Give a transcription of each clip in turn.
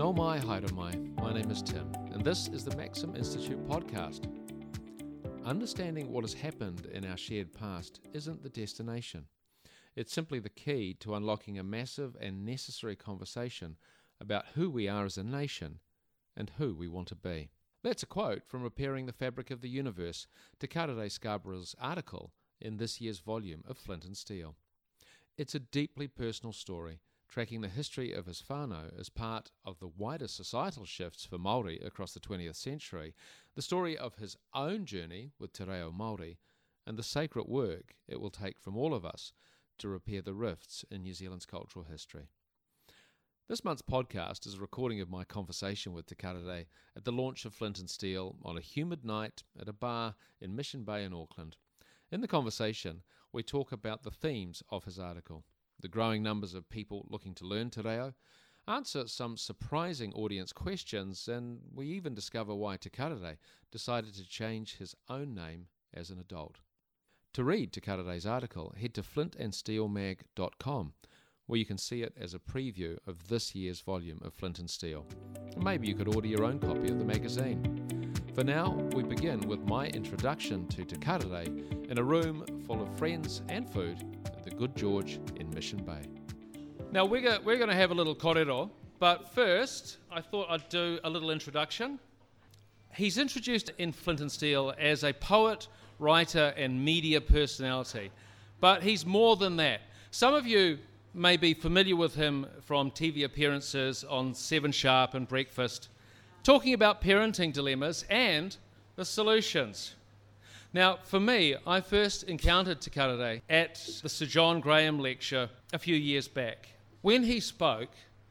Nō mai, haere mai. My name is Tim, and this is the Maxim Institute podcast. Understanding what has happened in our shared past isn't the destination. It's simply the key to unlocking a massive and necessary conversation about who we are as a nation and who we want to be. That's a quote from Repairing the Fabric of the Universe, Te Karere Scarborough's article in this year's volume of Flint and Steel. It's a deeply personal story, tracking the history of his whānau as part of the wider societal shifts for Māori across the 20th century, the story of his own journey with Te Reo Māori, and the sacred work it will take from all of us to repair the rifts in New Zealand's cultural history. This month's podcast is a recording of my conversation with Te Karere at the launch of Flint and Steel on a humid night at a bar in Mission Bay in Auckland. In the conversation, we talk about the themes of his article, the growing numbers of people looking to learn Te Reo, answer some surprising audience questions, and we even discover why Te Karere decided to change his own name as an adult. To read Te Karere's article, head to flintandsteelmag.com, where you can see it as a preview of this year's volume of Flint and Steel. And maybe you could order your own copy of the magazine. For now, we begin with my introduction to Te Karere in a room full of friends and food at the Good George in Mission Bay. Now we're going to have a little kōrero, but first I thought I'd do a little introduction. He's introduced in Flint and Steel as a poet, writer and media personality, but he's more than that. Some of you may be familiar with him from TV appearances on Seven Sharp and Breakfast, talking about parenting dilemmas and the solutions. Now, for me, I first encountered Te Karere at the Sir John Graham lecture a few years back. When he spoke,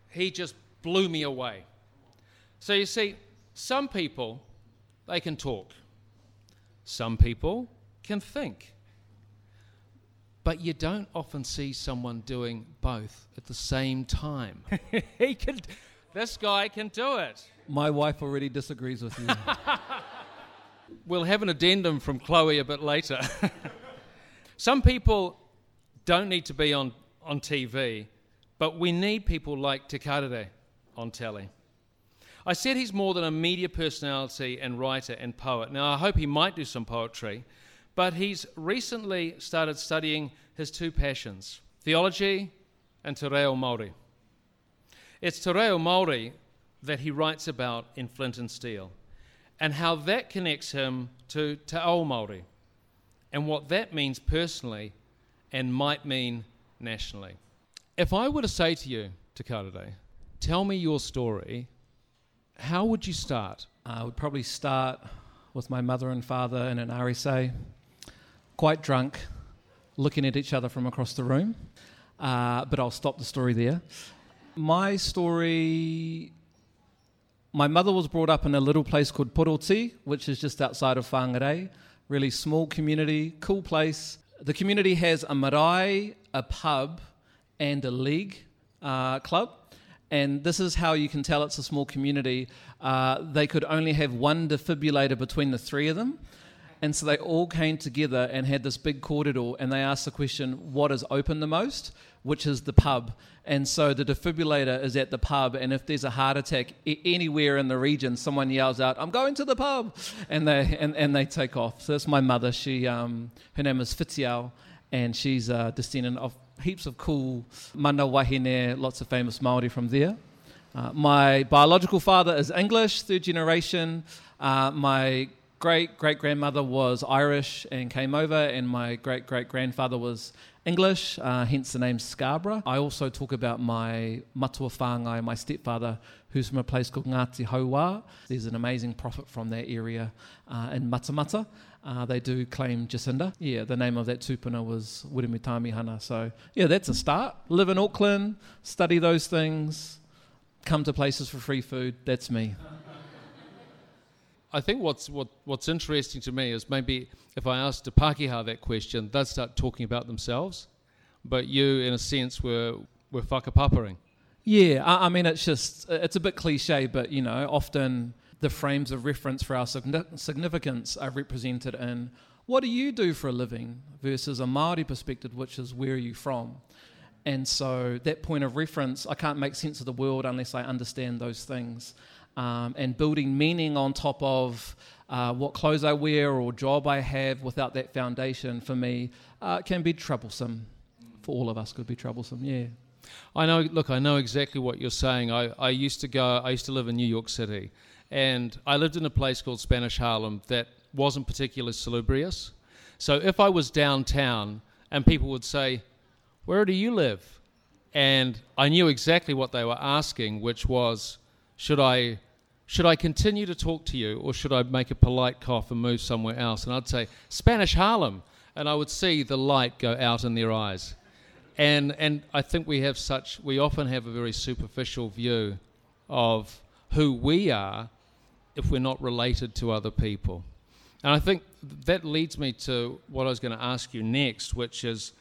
he just blew me away. So you see, some people, they can talk. Some people can think. But you don't often see someone doing both at the same time. This guy can do it. My wife already disagrees with you. We'll have an addendum from Chloe a bit later. Some people don't need to be on TV, but we need people like Te Karere on telly. I said he's more than a media personality and writer and poet. Now, I hope he might do some poetry, but he's recently started studying his two passions, theology and Te Reo Māori. It's Te Reo Māori that he writes about in Flint and Steel, and how that connects him to Te Ao Māori, and what that means personally and might mean nationally. If I were to say to you, Te Karere, tell me your story, how would you start? I would probably start with my mother and father in an RSA, quite drunk, looking at each other from across the room, but I'll stop the story there. My story, my mother was brought up in a little place called Poroti, which is just outside of Whangarei. Really small community, cool place. The community has a marae, a pub, and a league club. And this is how you can tell it's a small community. They could only have one defibrillator between the three of them. And so they all came together and had this big kōrero, and they asked the question, what is open the most? Which is the pub. And so the defibrillator is at the pub, and if there's a heart attack anywhere in the region, someone yells out, I'm going to the pub, and they take off. So that's my mother. She her name is Fitzial, and she's a descendant of heaps of cool mana wahine, lots of famous Māori from there. My biological father is English, third generation. My great-great-grandmother was Irish and came over, and my great-great-grandfather was English, hence the name Scarborough. I also talk about my matua whāngai, my stepfather, who's from a place called Ngāti Haua. There's an amazing prophet from that area in Matamata. They do claim Jacinda. Yeah, the name of that tūpuna was Wirimitami Hana. So, yeah, that's a start. Live in Auckland, study those things, come to places for free food. That's me. I think what's interesting to me is maybe if I asked Te Pākehā that question, they'd start talking about themselves, but you, in a sense, were whakapapering. Yeah, I mean, it's a bit cliche, but, you know, often the frames of reference for our significance are represented in what do you do for a living versus a Māori perspective, which is where are you from? And so that point of reference, I can't make sense of the world unless I understand those things. And building meaning on top of what clothes I wear or job I have without that foundation, for me, can be troublesome. For all of us, could be troublesome, yeah. I know. Look, I know exactly what you're saying. I used to live in New York City, and I lived in a place called Spanish Harlem that wasn't particularly salubrious. So if I was downtown and people would say, "Where do you live?" and I knew exactly what they were asking, which was, "Should I continue to talk to you, or should I make a polite cough and move somewhere else?" And I'd say, "Spanish Harlem," and I would see the light go out in their eyes. And I think we often have a very superficial view of who we are if we're not related to other people. And I think that leads me to what I was going to ask you next, which is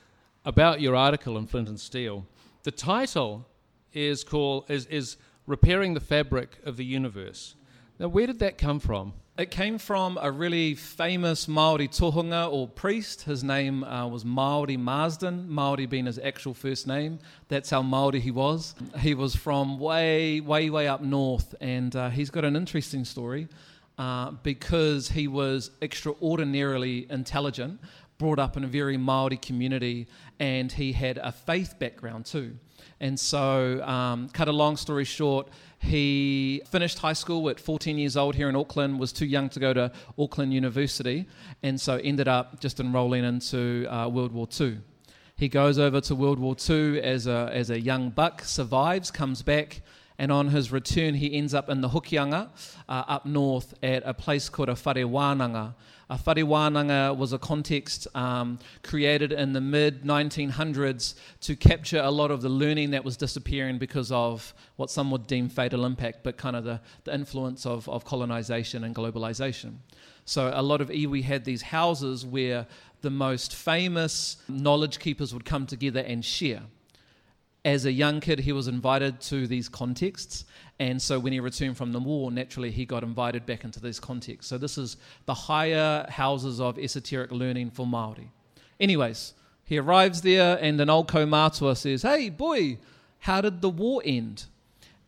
about your article in Flint and Steel. The title is called is Repairing the Fabric of the Universe. Now, where did that come from? It came from a really famous Māori tohunga or priest. His name was Māori Marsden, Māori being his actual first name. That's how Māori he was. He was from way, way, way up north, and he's got an interesting story because he was extraordinarily intelligent, brought up in a very Māori community, and he had a faith background too. And so, cut a long story short, he finished high school at 14 years old here in Auckland, was too young to go to Auckland University, and so ended up just enrolling into World War II. He goes over to World War II as a young buck, survives, comes back, and on his return he ends up in the Hokianga, up north at a place called a Whare Wānanga. A Whare Wānanga was a context created in the mid-1900s to capture a lot of the learning that was disappearing because of what some would deem fatal impact, but kind of the influence of colonisation and globalisation. So a lot of iwi had these houses where the most famous knowledge keepers would come together and share. As a young kid, he was invited to these contexts, and so when he returned from the war, naturally he got invited back into these contexts. So this is the higher houses of esoteric learning for Māori. Anyways, he arrives there, and an old kaumātua says, "Hey, boy, how did the war end?"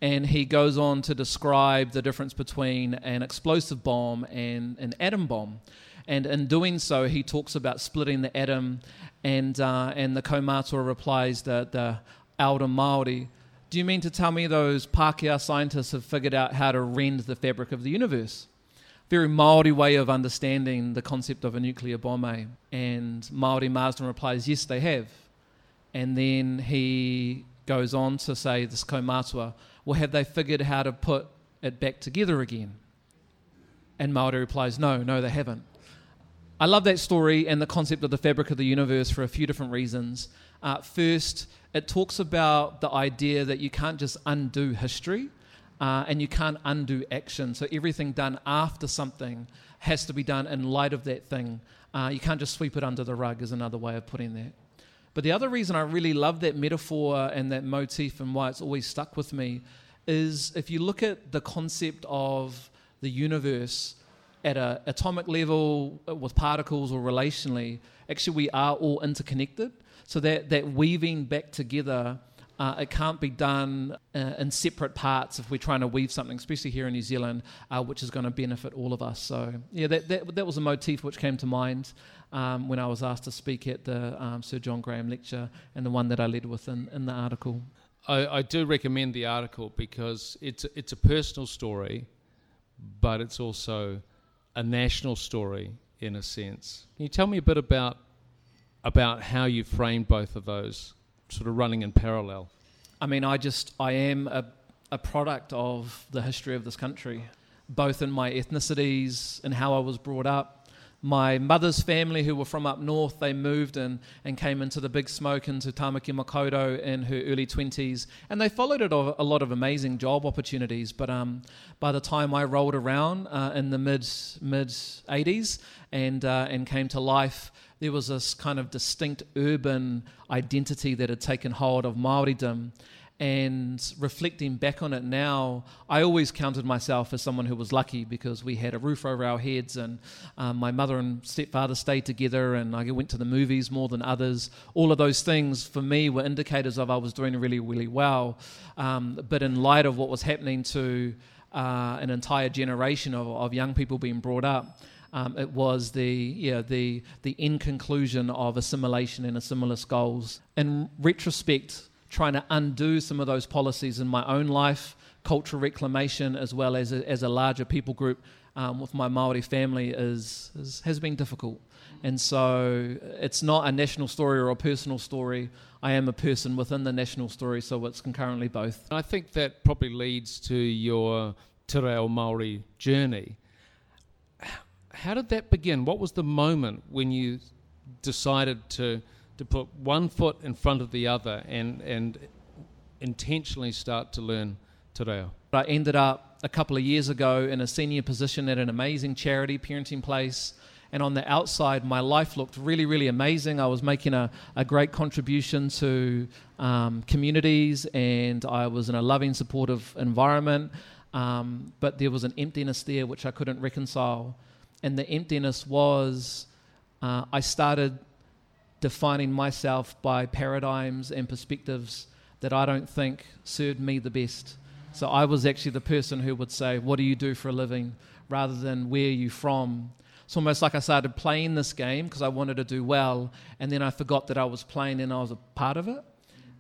And he goes on to describe the difference between an explosive bomb and an atom bomb. And in doing so, he talks about splitting the atom, and the kaumātua replies that the elder Māori, "Do you mean to tell me those Pākehā scientists have figured out how to rend the fabric of the universe?" Very Māori way of understanding the concept of a nuclear bomb, eh? And Māori Marsden replies, "Yes, they have." And then he goes on to say, this kaumātua, "Well, have they figured how to put it back together again?" And Māori replies, No, they haven't." I love that story and the concept of the fabric of the universe for a few different reasons. First, it talks about the idea that you can't just undo history and you can't undo action. So everything done after something has to be done in light of that thing. You can't just sweep it under the rug is another way of putting that. But the other reason I really love that metaphor and that motif and why it's always stuck with me is if you look at the concept of the universe at an atomic level with particles or relationally, actually we are all interconnected. So that weaving back together, it can't be done in separate parts if we're trying to weave something, especially here in New Zealand, which is going to benefit all of us. So yeah, that was a motif which came to mind when I was asked to speak at the Sir John Graham lecture and the one that I led with in the article. I do recommend the article because it's a personal story, but it's also a national story in a sense. Can you tell me a bit about how you framed both of those sort of running in parallel? I mean, I am a product of the history of this country, both in my ethnicities and how I was brought up. My mother's family, who were from up north, they moved and came into the big smoke into Tāmaki Makaurau in her early 20s, and they followed it a lot of amazing job opportunities. But by the time I rolled around in the mid 80s and came to life, there was this kind of distinct urban identity that had taken hold of Māoridom, And reflecting back on it now, I always counted myself as someone who was lucky because we had a roof over our heads, and my mother and stepfather stayed together, and I went to the movies more than others. All of those things for me were indicators of I was doing really, really well. But in light of what was happening to an entire generation of young people being brought up, it was the end conclusion of assimilation and assimilist goals. In retrospect, trying to undo some of those policies in my own life, cultural reclamation, as well as a larger people group with my Māori family has been difficult. And so it's not a national story or a personal story. I am a person within the national story, so it's concurrently both. I think that probably leads to your Te Reo Māori journey. How did that begin? What was the moment when you decided to put one foot in front of the other and intentionally start to learn Te Reo? I ended up a couple of years ago in a senior position at an amazing charity, Parenting Place, and on the outside my life looked really, really amazing. I was making a great contribution to communities, and I was in a loving, supportive environment, but there was an emptiness there which I couldn't reconcile. And the emptiness was I started defining myself by paradigms and perspectives that I don't think served me the best. So I was actually the person who would say, what do you do for a living, rather than where are you from? It's almost like I started playing this game because I wanted to do well, and then I forgot that I was playing and I was a part of it.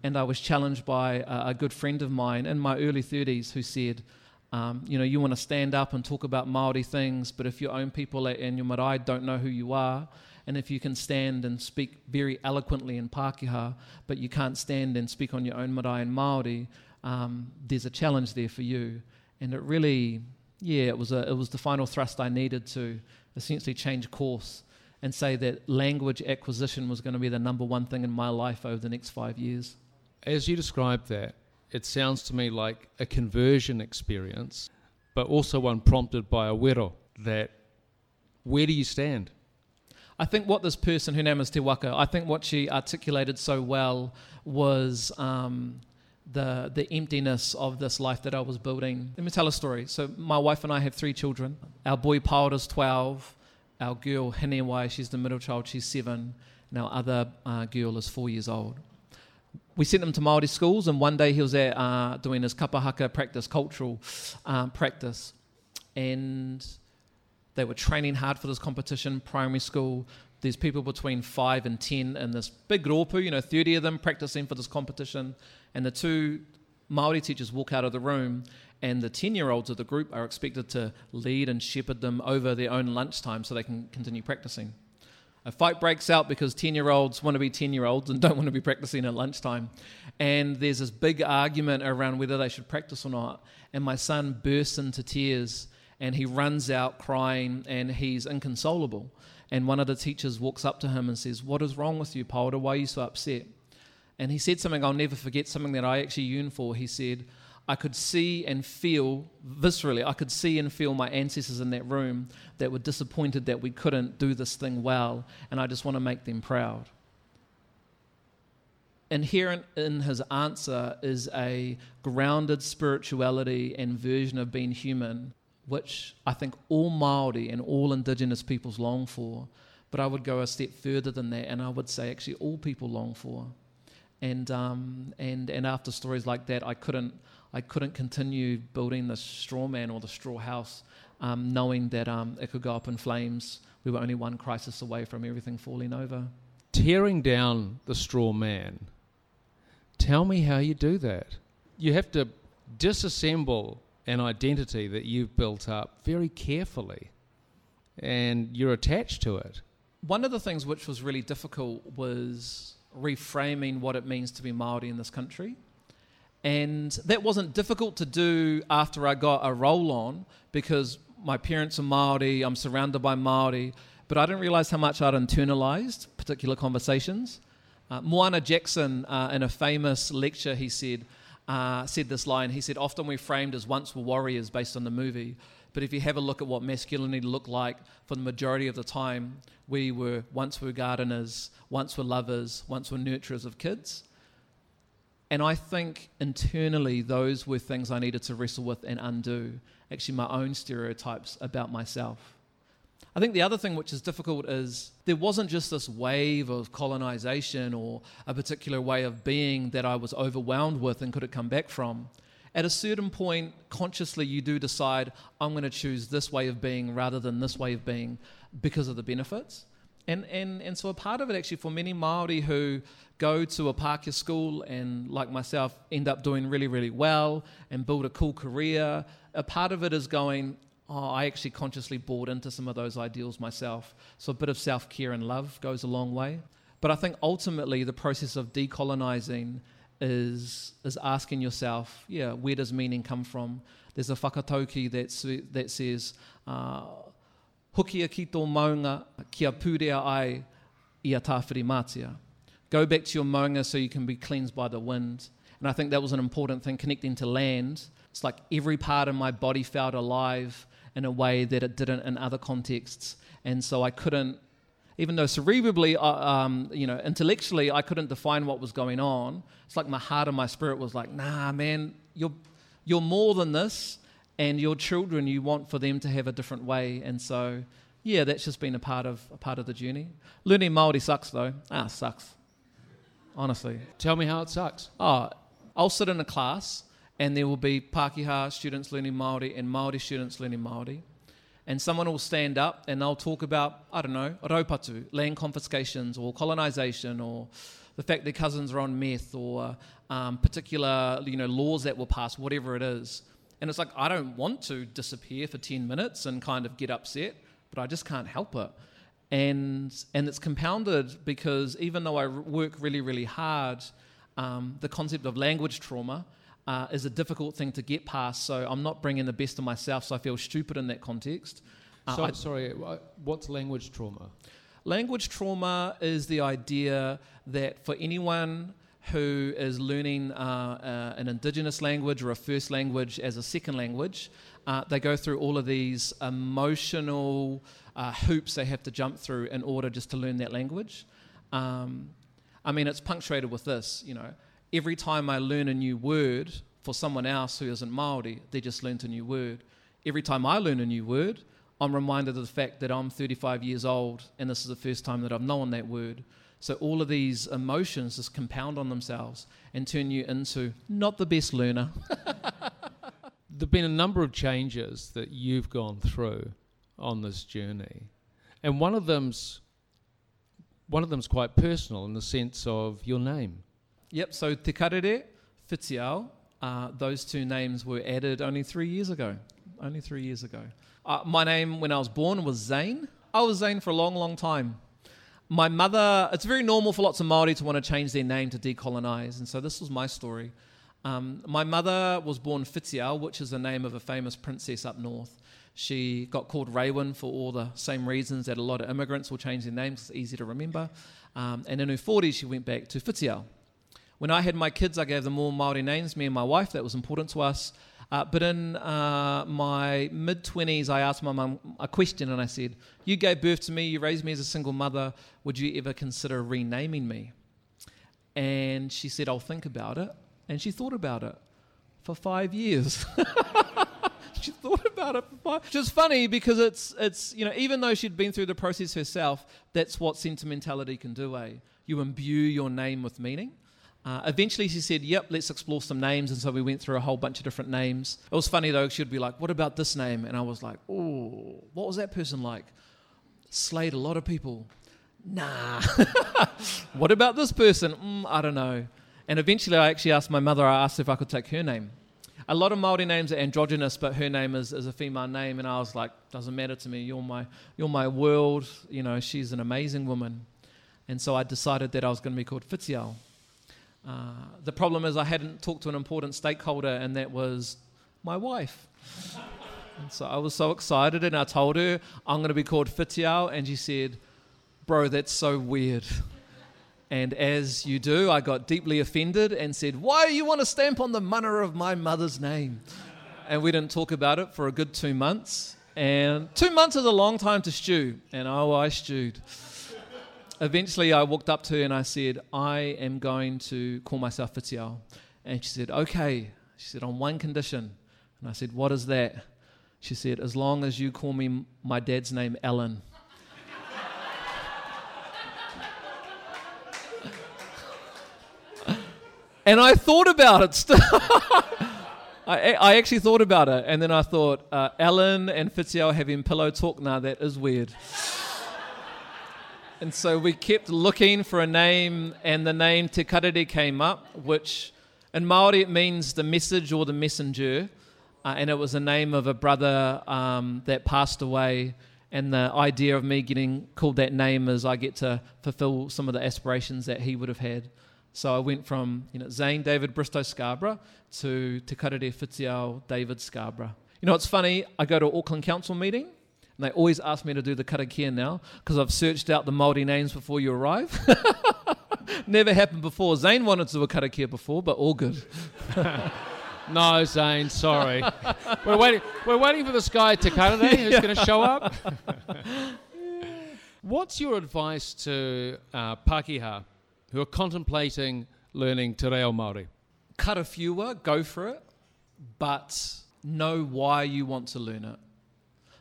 And I was challenged by a good friend of mine in my early 30s who said, you want to stand up and talk about Māori things, but if your own people and your marae don't know who you are, and if you can stand and speak very eloquently in Pākehā, but you can't stand and speak on your own marae in Māori, there's a challenge there for you. And it really, it was the final thrust I needed to essentially change course and say that language acquisition was going to be the number one thing in my life over the next 5 years. As you describe that, it sounds to me like a conversion experience, but also one prompted by a wero, that where do you stand? I think what this person, her name is Te Waka, I think what she articulated so well was the emptiness of this life that I was building. Let me tell a story. So my wife and I have 3 children. Our boy Paora's 12, our girl Hinewai, she's the middle child, she's 7, and our other girl is 4 years old. We sent him to Māori schools, and one day he was there doing his kapahaka practice, cultural practice, and they were training hard for this competition, primary school. There's people between 5 and 10 in this big rōpū, 30 of them practicing for this competition. And the 2 Māori teachers walk out of the room, and the 10-year-olds of the group are expected to lead and shepherd them over their own lunchtime so they can continue practicing. A fight breaks out because 10-year-olds want to be 10-year-olds and don't want to be practicing at lunchtime. And there's this big argument around whether they should practice or not. And my son bursts into tears, and he runs out crying, and he's inconsolable. And one of the teachers walks up to him and says, what is wrong with you, Paora? Why are you so upset? And he said something I'll never forget, something that I actually yearn for. He said, I could see and feel, viscerally, I could see and feel my ancestors in that room that were disappointed that we couldn't do this thing well, and I just want to make them proud. Inherent in his answer is a grounded spirituality and version of being human, which I think all Māori and all Indigenous peoples long for, but I would go a step further than that, and I would say actually all people long for. And after stories like that, I couldn't continue building the straw man or the straw house, knowing that it could go up in flames. We were only one crisis away from everything falling over. Tearing down the straw man. Tell me how you do that. You have to disassemble an identity that you've built up very carefully, and you're attached to it. One of the things which was really difficult was reframing what it means to be Māori in this country. And that wasn't difficult to do after I got a roll on, because my parents are Māori, I'm surrounded by Māori, but I didn't realise how much I'd internalised particular conversations. Moana Jackson, in a famous lecture, he said this line. He said, often we're framed as once were warriors based on the movie, but if you have a look at what masculinity looked like for the majority of the time, once were gardeners, once were lovers, once were nurturers of kids. And I think internally those were things I needed to wrestle with and undo, actually my own stereotypes about myself. I think the other thing which is difficult is there wasn't just this wave of colonization or a particular way of being that I was overwhelmed with and couldn't come back from. At a certain point, consciously you do decide, I'm going to choose this way of being rather than this way of being because of the benefits. And so a part of it actually for many Māori who go to a Pākehā school and, like myself, end up doing really, really well and build a cool career, a part of it is going, oh, I actually consciously bought into some of those ideals myself. So a bit of self-care and love goes a long way. But I think ultimately the process of decolonising is asking yourself, yeah, where does meaning come from? There's a whakatauki that says, Hokia kito maunga, kia purea ai ia tāwhiri mātia. Go back to your maunga so you can be cleansed by the wind. And I think that was an important thing, connecting to land. It's like every part of my body felt alive in a way that it didn't in other contexts. And so I couldn't, even though cerebrally, intellectually, I couldn't define what was going on. It's like my heart and my spirit was like, nah, man, you're more than this. And your children, you want for them to have a different way. And so, yeah, that's just been a part of the journey. Learning Māori sucks, though. Sucks. Honestly. Tell me how it sucks. I'll sit in a class and there will be Pākehā students learning Māori and Māori students learning Māori. And someone will stand up and they'll talk about, I don't know, raupatu, land confiscations or colonisation or the fact their cousins are on meth or particular laws that were passed, whatever it is. And it's like, I don't want to disappear for 10 minutes and kind of get upset, but I just can't help it. And it's compounded because even though I work really, really hard, the concept of language trauma is a difficult thing to get past, so I'm not bringing the best of myself, so I feel stupid in that context. Sorry, what's language trauma? Language trauma is the idea that for anyone who is learning an indigenous language or a first language as a second language, they go through all of these emotional hoops they have to jump through in order just to learn that language. It's punctuated with this, every time I learn a new word for someone else who isn't Māori, they just learnt a new word. Every time I learn a new word, I'm reminded of the fact that I'm 35 years old and this is the first time that I've known that word. So all of these emotions just compound on themselves and turn you into not the best learner. There've been a number of changes that you've gone through on this journey. And one of them's quite personal in the sense of your name. Yep, so Te Karere, Fitzial, those two names were added only 3 years ago. My name when I was born was Zane. I was Zane for a long, long time. My mother, it's very normal for lots of Māori to want to change their name to decolonise, and so this was my story. My mother was born Fitzial, which is the name of a famous princess up north. She got called Raewyn for all the same reasons that a lot of immigrants will change their names, it's easy to remember. And in her 40s, she went back to Fitzial. When I had my kids, I gave them all Māori names, me and my wife, that was important to us. But in my mid-20s, I asked my mum a question and I said, you gave birth to me, you raised me as a single mother, would you ever consider renaming me? And she said, I'll think about it. And she thought about it for 5 years. She thought about it for 5 years. Which is funny because it's even though she'd been through the process herself, that's what sentimentality can do, eh? You imbue your name with meaning. Eventually she said, yep, let's explore some names, and so we went through a whole bunch of different names. It was funny though, she'd be like, what about this name? And I was like, oh, what was that person like? Slayed a lot of people. Nah. What about this person? I don't know. And eventually I actually asked my mother, I asked if I could take her name. A lot of Māori names are androgynous, but her name is a female name, and I was like, doesn't matter to me, you're my world, she's an amazing woman. And so I decided that I was going to be called Fitzial. The problem is I hadn't talked to an important stakeholder, and that was my wife. And so I was so excited, and I told her, I'm going to be called Whitiao, and she said, bro, that's so weird. And as you do, I got deeply offended and said, why do you want to stamp on the mana of my mother's name? And we didn't talk about it for a good 2 months, and 2 months is a long time to stew, and I stewed. eventually I walked up to her and I said, I am going to call myself Fitzial. And she said, okay. She said, on one condition. And I said, what is that? She said, as long as you call me my dad's name, Alan. And I thought about it still. I actually thought about it. And then I thought, Alan and Fitzial having pillow talk? Nah, that is weird. And so we kept looking for a name, and the name Te Karere came up, which in Māori it means the message or the messenger. And it was the name of a brother that passed away, and the idea of me getting called that name is I get to fulfill some of the aspirations that he would have had. So I went from Zane David Bristow Scarborough to Te Karere Fitzial David Scarborough. You know, it's funny, I go to an Auckland Council meeting, and they always ask me to do the karakia now, because I've searched out the Māori names before you arrive. Never happened before. Zane wanted to do a karakia before, but all good. No, Zane, sorry. We're waiting for this guy Te Karere who's going to show up. What's your advice to Pākehā who are contemplating learning Te Reo Māori? Cut a fewer, go for it, but know why you want to learn it.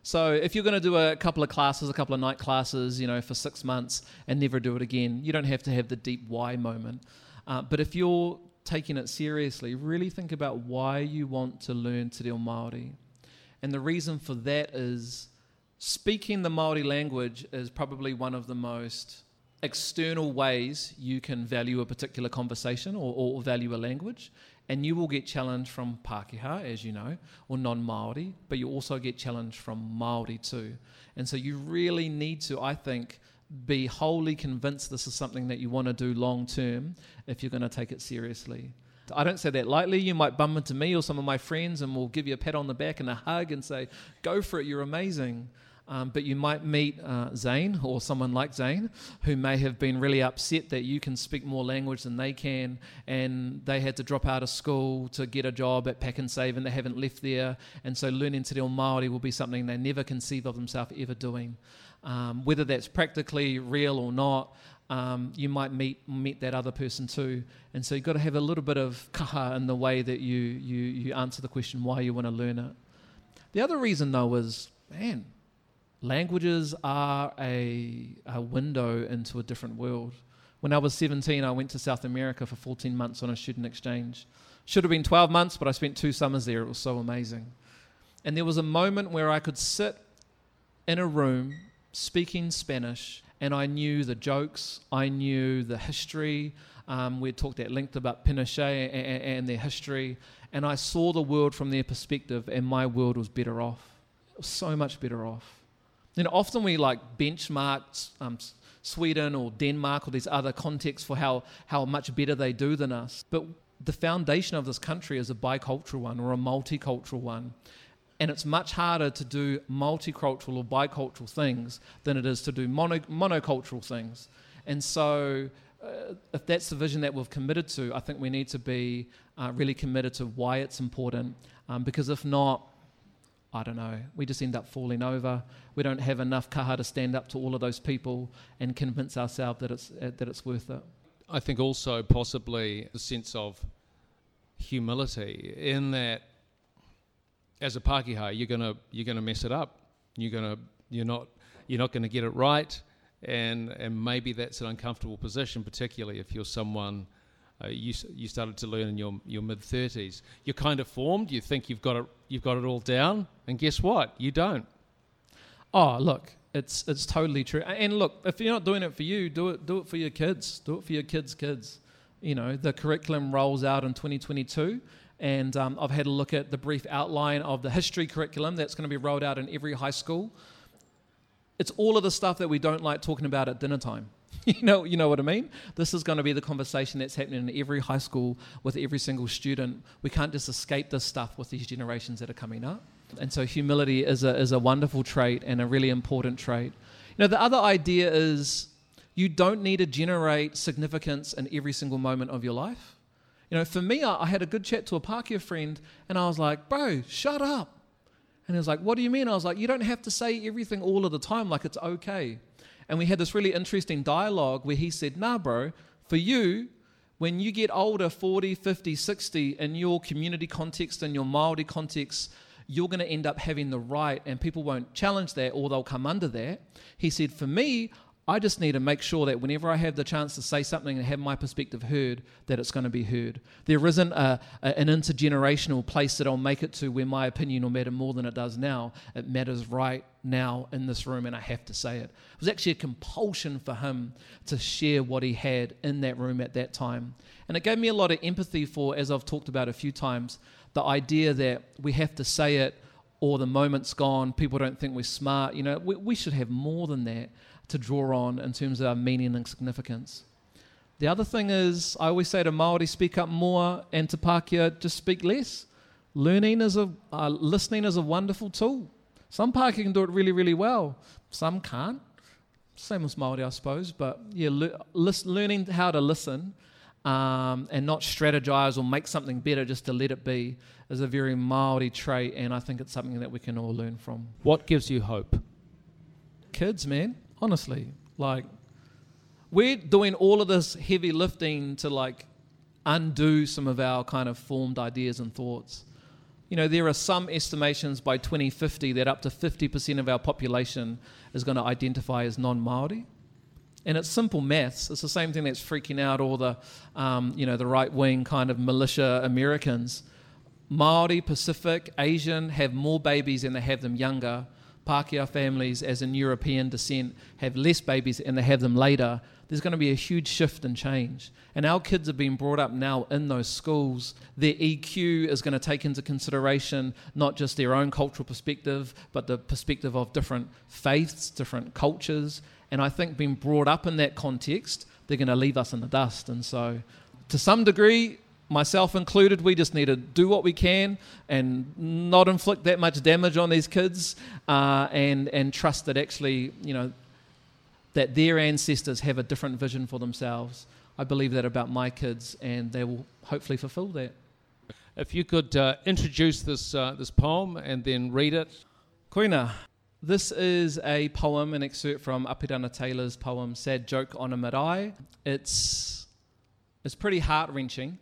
So if you're going to do a couple of classes, a couple of night classes, for 6 months and never do it again, you don't have to have the deep why moment. But if you're taking it seriously, really think about why you want to learn Te Reo Māori. And the reason for that is speaking the Māori language is probably one of the most external ways you can value a particular conversation or value a language. And you will get challenged from Pākehā, as you know, or non-Māori, but you also get challenged from Māori too. And so you really need to, I think, be wholly convinced this is something that you want to do long term if you're going to take it seriously. I don't say that lightly. You might bump into me or some of my friends and we'll give you a pat on the back and a hug and say, go for it, you're amazing. But you might meet Zane or someone like Zane who may have been really upset that you can speak more language than they can, and they had to drop out of school to get a job at Pack and Save and they haven't left there, and so learning Te Reo Māori will be something they never conceive of themselves ever doing. Whether that's practically real or not, you might meet that other person too. And so you've got to have a little bit of kaha in the way that you answer the question why you want to learn it. The other reason though is, languages are a window into a different world. When I was 17, I went to South America for 14 months on a student exchange. Should have been 12 months, but I spent 2 summers there. It was so amazing. And there was a moment where I could sit in a room speaking Spanish, and I knew the jokes, I knew the history. We talked at length about Pinochet and their history, and I saw the world from their perspective, and my world was better off. It was so much better off. Often we benchmark Sweden or Denmark or these other contexts for how much better they do than us, but the foundation of this country is a bicultural one or a multicultural one. And it's much harder to do multicultural or bicultural things than it is to do monocultural things. And so if that's the vision that we've committed to, I think we need to be really committed to why it's important. Because if not, I don't know, we just end up falling over. We don't have enough kaha to stand up to all of those people and convince ourselves that it's worth it. I think also possibly a sense of humility in that as a Pākehā, you're gonna mess it up. You're not gonna get it right, and maybe that's an uncomfortable position, particularly if you're someone you started to learn in your mid-30s. You're kind of formed. You think you've got it all down, and guess what? You don't. Oh, look, it's totally true. And look, if you're not doing it for you, do it for your kids. Do it for your kids' kids. The curriculum rolls out in 2022. And I've had a look at the brief outline of the history curriculum that's going to be rolled out in every high school. It's all of the stuff that we don't like talking about at dinner time. You know what I mean? This is going to be the conversation that's happening in every high school with every single student. We can't just escape this stuff with these generations that are coming up. And so humility is a wonderful trait and a really important trait. The other idea is you don't need to generate significance in every single moment of your life. For me, I had a good chat to a Pākehā friend, and I was like, bro, shut up. And he was like, what do you mean? I was like, you don't have to say everything all of the time, it's okay. And we had this really interesting dialogue where he said, nah, bro, for you, when you get older, 40, 50, 60, in your community context, in your Māori context, you're going to end up having the right and people won't challenge that or they'll come under that. He said, for me, I just need to make sure that whenever I have the chance to say something and have my perspective heard, that it's going to be heard. There isn't an intergenerational place that I'll make it to where my opinion will matter more than it does now. It matters right now in this room and I have to say it. It was actually a compulsion for him to share what he had in that room at that time. And it gave me a lot of empathy for, as I've talked about a few times, the idea that we have to say it or the moment's gone, people don't think we're smart. You know, we should have more than that to draw on in terms of our meaning and significance. The other thing is, I always say to Māori, speak up more, and to Pākehā, just speak less. Listening is a wonderful tool. Some Pākehā can do it really, really well. Some can't. Same as Māori, I suppose, but yeah, learning how to listen and not strategize or make something better just to let it be is a very Māori trait, and I think it's something that we can all learn from. What gives you hope? Kids, man. Honestly, like, we're doing all of this heavy lifting to, like, undo some of our kind of formed ideas and thoughts. You know, there are some estimations by 2050 that up to 50% of our population is going to identify as non-Māori. And it's simple maths. It's the same thing that's freaking out all the, you know, the right-wing kind of militia Americans. Māori, Pacific, Asian have more babies and they have them younger. Pākehā families, as in European descent, have less babies and they have them later. There's going to be a huge shift and change. And our kids are being brought up now in those schools. Their EQ is going to take into consideration not just their own cultural perspective, but the perspective of different faiths, different cultures. And I think being brought up in that context, they're going to leave us in the dust. And so, to some degree, myself included, we just need to do what we can and not inflict that much damage on these kids and trust that actually, you know, that their ancestors have a different vision for themselves. I believe that about my kids and they will hopefully fulfill that. If you could introduce this poem and then read it. Koina, this is a poem, an excerpt from Apirana Taylor's poem, Sad Joke on a Marae. It's pretty heart-wrenching.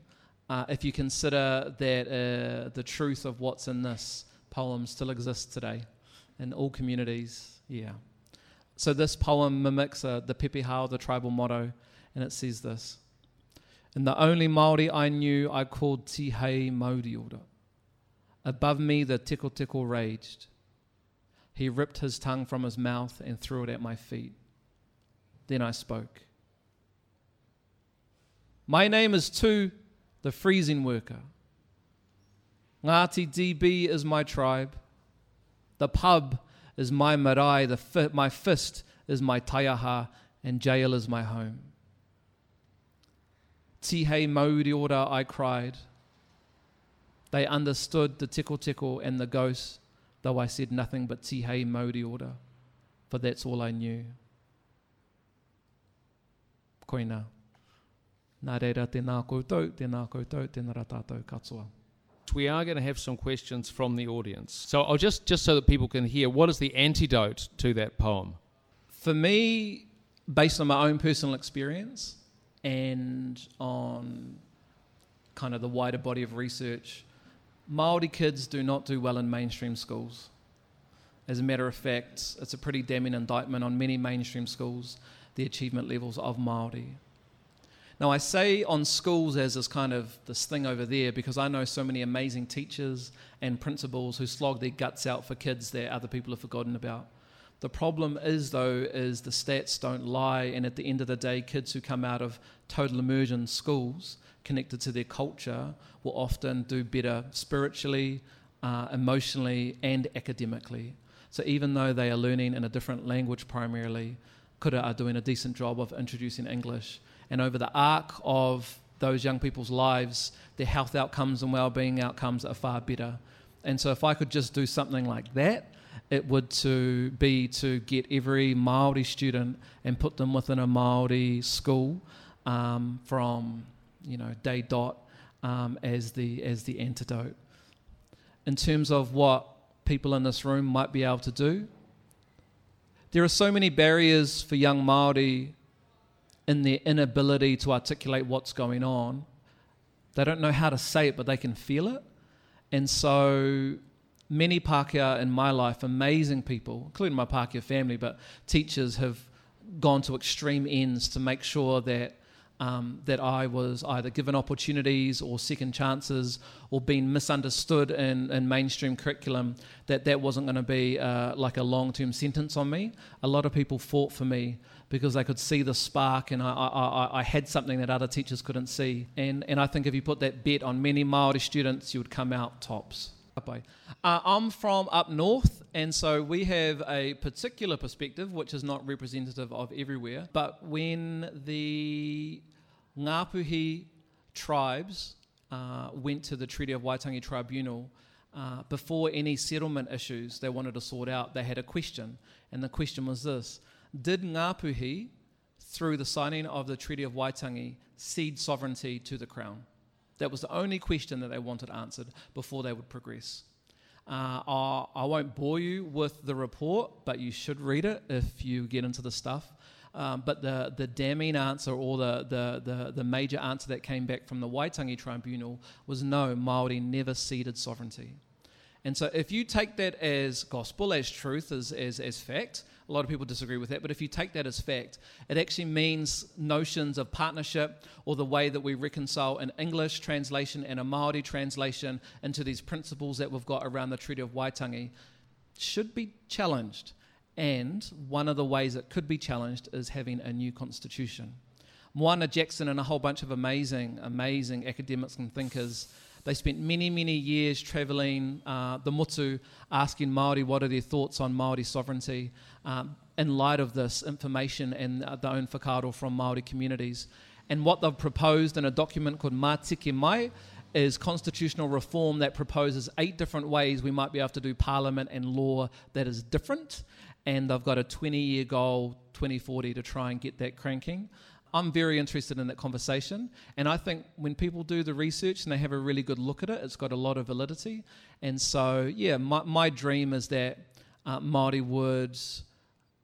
If you consider that the truth of what's in this poem still exists today in all communities, yeah. So this poem mimics the pepehao, the tribal motto, and it says this. In the only Māori I knew, I called te hei mauriora. Above me the teko teko raged. He ripped his tongue from his mouth and threw it at my feet. Then I spoke. My name is Tu, the freezing worker. Ngāti DB is my tribe. The pub is my marae. My fist is my taiaha, and jail is my home. Te hei mauriora, I cried. They understood the teko teko and the ghost, though I said nothing but te hei mauriora, for that's all I knew. Koina. Nā reira, tēnā koutou, tēnā koutou, tēnā rātātou katoa. We are going to have some questions from the audience. So I'll just so that people can hear, what is the antidote to that poem? For me, based on my own personal experience and on kind of the wider body of research, Māori kids do not do well in mainstream schools. As a matter of fact, it's a pretty damning indictment on many mainstream schools, the achievement levels of Māori. Now, I say on schools as this kind of this thing over there because I know so many amazing teachers and principals who slog their guts out for kids that other people have forgotten about. The problem is, though, is the stats don't lie, and at the end of the day, kids who come out of total immersion schools connected to their culture will often do better spiritually, emotionally, and academically. So even though they are learning in a different language primarily, kura are doing a decent job of introducing English. And over the arc of those young people's lives, their health outcomes and well-being outcomes are far better. And so if I could just do something like that, it would to get every Māori student and put them within a Māori school from, you know, day dot as the antidote. In terms of what people in this room might be able to do, there are so many barriers for young Māori in their inability to articulate what's going on. They don't know how to say it, but they can feel it. And so many Pākehā in my life, amazing people, including my Pākehā family, but teachers have gone to extreme ends to make sure that that I was either given opportunities or second chances or being misunderstood in mainstream curriculum, that wasn't going to be like a long-term sentence on me. A lot of people fought for me because they could see the spark, and I had something that other teachers couldn't see. And I think if you put that bet on many Māori students, you would come out tops. I'm from up north, and so we have a particular perspective which is not representative of everywhere. But when the Ngāpuhi tribes went to the Treaty of Waitangi Tribunal, before any settlement issues they wanted to sort out, they had a question. And the question was this: did Ngāpuhi, through the signing of the Treaty of Waitangi, cede sovereignty to the Crown? That was the only question that they wanted answered before they would progress. I won't bore you with the report, but you should read it if you get into the stuff. But the damning answer, or the major answer that came back from the Waitangi Tribunal was no, Māori never ceded sovereignty. And so if you take that as gospel, as truth, as fact — a lot of people disagree with that, but if you take that as fact, it actually means notions of partnership, or the way that we reconcile an English translation and a Māori translation into these principles that we've got around the Treaty of Waitangi, should be challenged. And one of the ways it could be challenged is having a new constitution. Moana Jackson and a whole bunch of amazing, amazing academics and thinkers, they spent many, many years travelling the motu, asking Māori what are their thoughts on Māori sovereignty in light of this information and their own whakaaro from Māori communities. And what they've proposed in a document called Māteke Mai is constitutional reform that proposes 8 different ways we might be able to do parliament and law that is different. And they've got a 20-year goal, 2040, to try and get that cranking. I'm very interested in that conversation, and I think when people do the research and they have a really good look at it, it's got a lot of validity. And so, yeah, my dream is that Māori would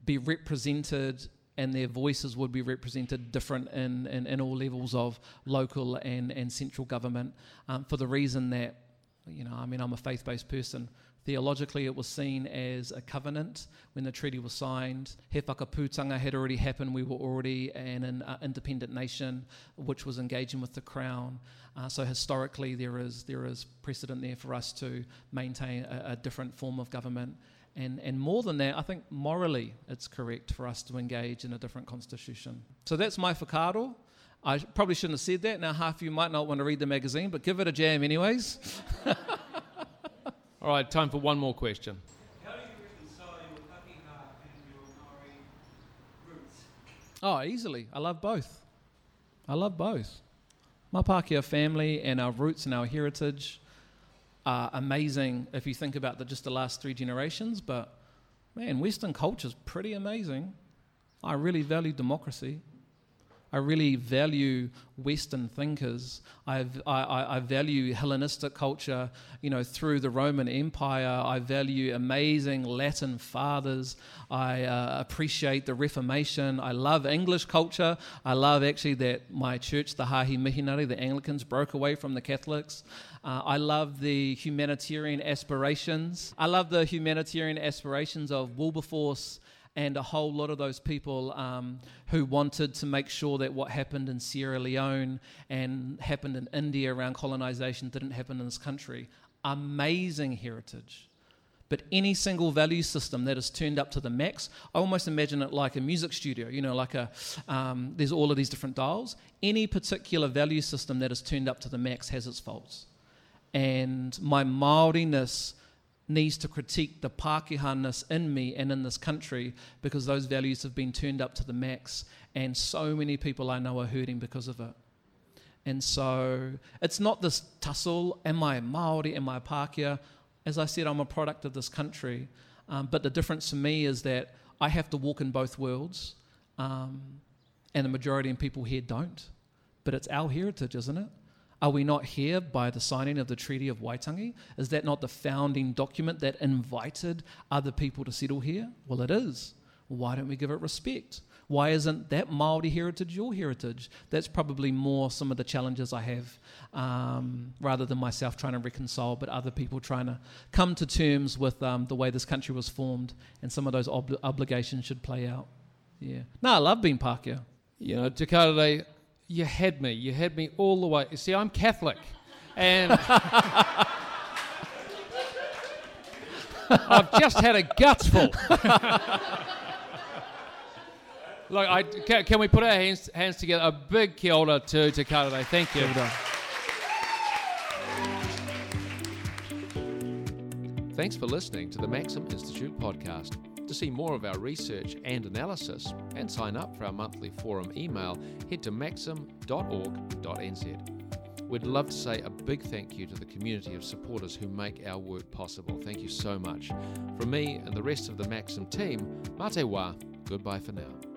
be represented, and their voices would be represented different in all levels of local and central government, for the reason that, you know, I mean, I'm a faith-based person. Theologically, it was seen as a covenant when the treaty was signed. He whakaputanga had already happened. We were already an independent nation, which was engaging with the Crown. So historically, there is precedent there for us to maintain a different form of government. And more than that, I think morally it's correct for us to engage in a different constitution. So that's my whakaaro. I probably shouldn't have said that. Now, half of you might not want to read the magazine, but give it a jam anyways. All right, time for one more question. How do you reconcile your Pākehā and your Māori roots? Oh, easily. I love both. My Pākehā family and our roots and our heritage are amazing if you think about just the last 3 generations. But, man, Western culture's pretty amazing. I really value democracy. I really value Western thinkers. I value Hellenistic culture, you know, through the Roman Empire. I value amazing Latin fathers. I appreciate the Reformation. I love English culture. I love actually that my church, the Hāhi Mihinari, the Anglicans, broke away from the Catholics. I love the humanitarian aspirations. I love the humanitarian aspirations of Wilberforce and a whole lot of those people who wanted to make sure that what happened in Sierra Leone and happened in India around colonization didn't happen in this country. Amazing heritage. But any single value system that is turned up to the max — I almost imagine it like a music studio, you know, like there's all of these different dials. Any particular value system that is turned up to the max has its faults. And my Māori-ness needs to critique the Pākehā-ness in me and in this country, because those values have been turned up to the max, and so many people I know are hurting because of it. And so it's not this tussle, am I Māori, am I Pākehā? As I said, I'm a product of this country, but the difference to me is that I have to walk in both worlds, and the majority of people here don't. But it's our heritage, isn't it? Are we not here by the signing of the Treaty of Waitangi? Is that not the founding document that invited other people to settle here? Well, it is. Why don't we give it respect? Why isn't that Māori heritage your heritage? That's probably more some of the challenges I have, rather than myself trying to reconcile, but other people trying to come to terms with the way this country was formed, and some of those obligations should play out. Yeah. No, I love being Pākehā. You know, Te Karere, you had me all the way. You see, I'm Catholic, and... I've just had a gutsful. Look, can we put our hands together? A big kia ora to Te Karere. Thank you. Thanks for listening to the Maxim Institute podcast. To see more of our research and analysis and sign up for our monthly forum email, head to maxim.org.nz. We'd love to say a big thank you to the community of supporters who make our work possible. Thank you so much. From me and the rest of the Maxim team, mā te wā, goodbye for now.